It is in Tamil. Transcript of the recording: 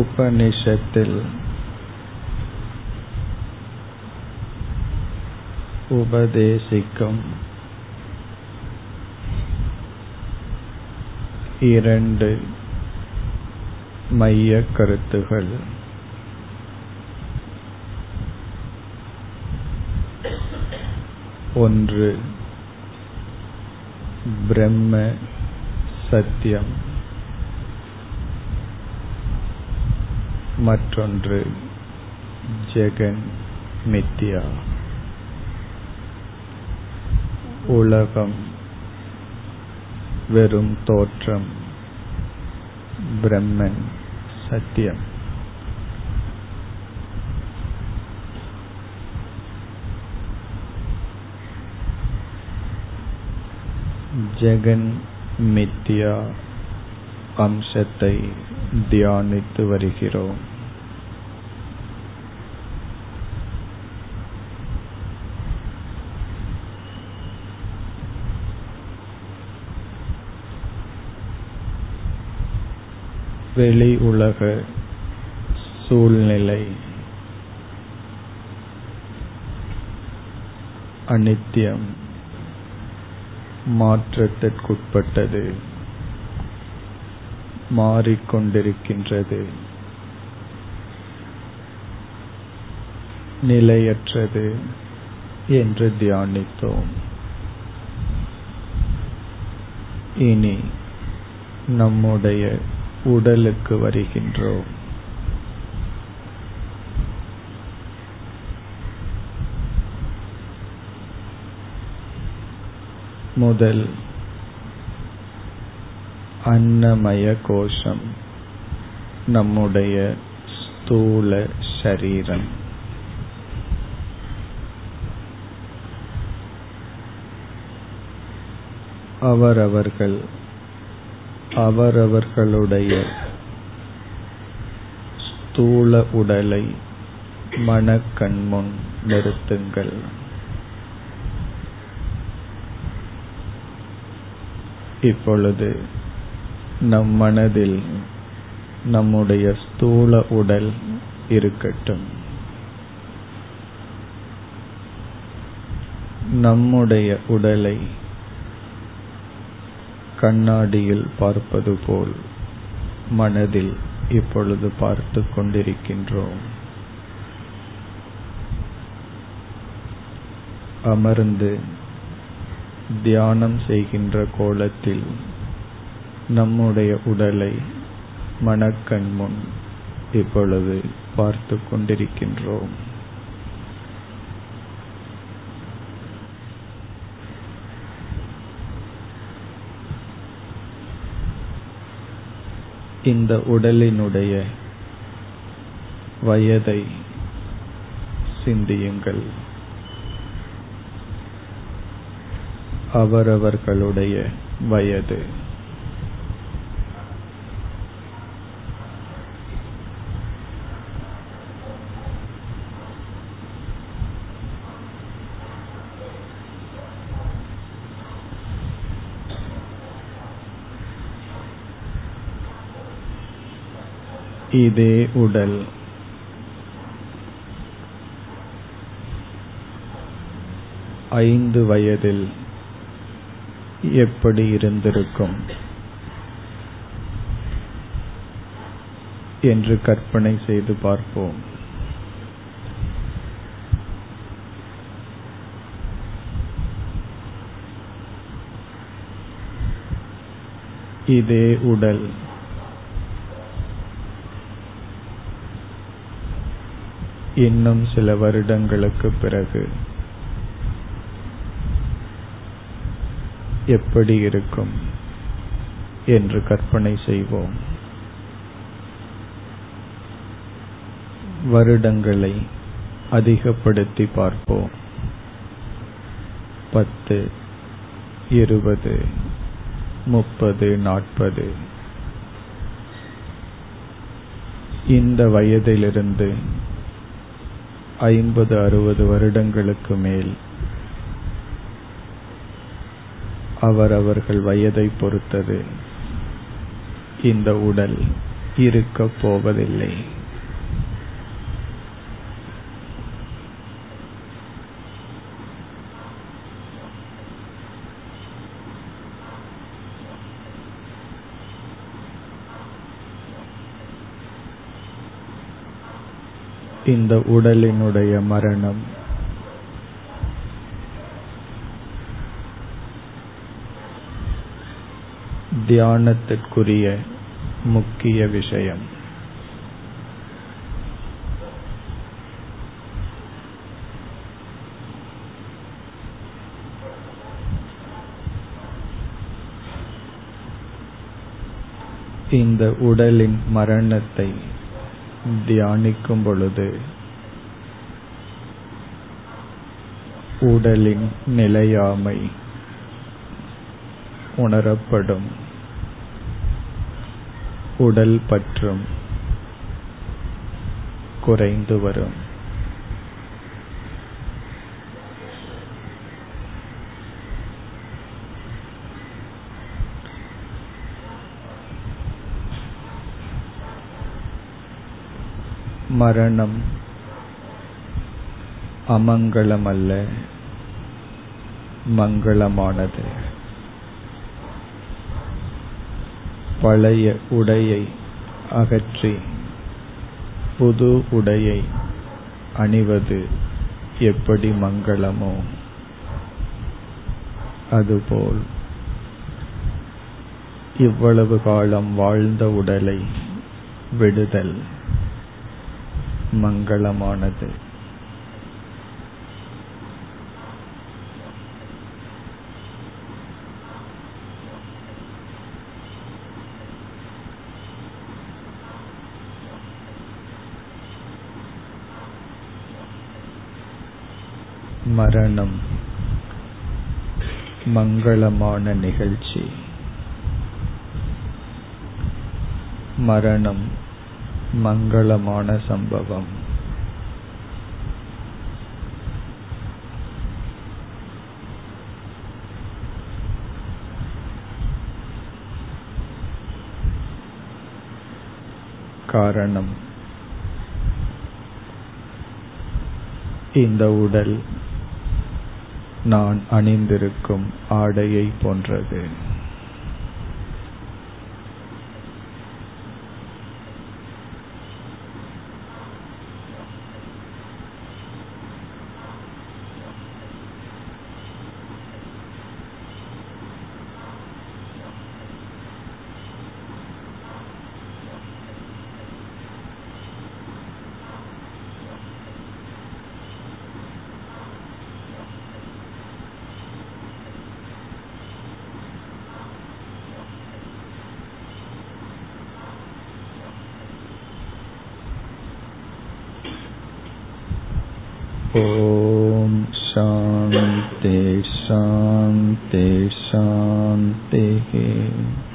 உபனிஷத்தில் உபதேசிக்கும் 2 மைய கருத்துகள். ஒன்று, பிரம்ம சத்தியம். மற்றொன்று ஜெகன் மித்யா, உலகம் வெறும் தோற்றம், பிரம்மன் சத்தியம். ஜெகன் மித்யா அம்சத்தை தியானித்து வருகிறோம். வெளி உலக சூழ்நிலை அநித்தியம், மாற்றத்திற்குட்பட்டது, மாறிக்கொண்டிருக்கின்றது, நிலையற்றது என்று தியானித்தோம். இனி நம்முடைய உடலுக்கு வருகின்றோம். முதல் அன்னமய கோஷம், நம்முடைய ஸ்தூல சரீரம். அவரவர்களுடைய ஸ்தூல உடலை மனக்கண்முன் நிறுத்துங்கள். இப்பொழுது நம் மனதில் நம்முடைய ஸ்தூல உடல் இருக்கட்டும். நம்முடைய உடலை கண்ணாடியில் பார்ப்பது போல் மனதில் இப்பொழுது பார்த்து கொண்டிருக்கின்றோம். அமர்ந்து தியானம் செய்கின்ற கோலத்தில் நம்முடைய உடலை மனக்கண் முன் இப்பொழுது பார்த்து கொண்டிருக்கின்றோம். இந்த உடலினுடைய வயதை சிந்தியுங்கள். அவரவர்களுடைய வயது. இதே உடல் ஐந்து வயதில் எப்படி இருந்திருக்கும் என்று கற்பனை செய்து பார்ப்போம். இதே உடல் 10 வருடங்களுக்கு பிறகு எப்படி இருக்கும் என்று கற்பனை செய்வோம். வருடங்களை அதிகப்படுத்தி பார்ப்போம். 10, 20, 30, 40. இந்த வயதிலிருந்து 50-60 வருடங்களுக்கு மேல் அவரவர்கள் வயதை பொறுத்தது இந்த உடல் இருக்கப் போவதில்லை. இந்த உடலினுடைய மரணம் தியானத்திற்குரிய முக்கிய விஷயம். இந்த உடலின் மரணத்தை தியானிக்கும் பொழுது உடலின் நிலையாமை உணரப்படும். உடல் பற்றும் குறைந்து வரும். மரணம் அமங்கலம் அல்ல, மங்களமானது. பழைய உடையை அகற்றி புது உடையை அணிவது எப்படி மங்களமோ, அதுபோல் இவ்வளவு காலம் வாழ்ந்த உடலை விடுதல் மங்களமானது. மரணம் மங்களமான நிகழ்ச்சி. மரணம் மங்களமான சம்பவம். காரணம், இந்த உடல் நான் அணிந்திருக்கும் ஆடையை போன்றது. ஓம் சாந்தி சாந்தி சாந்தி.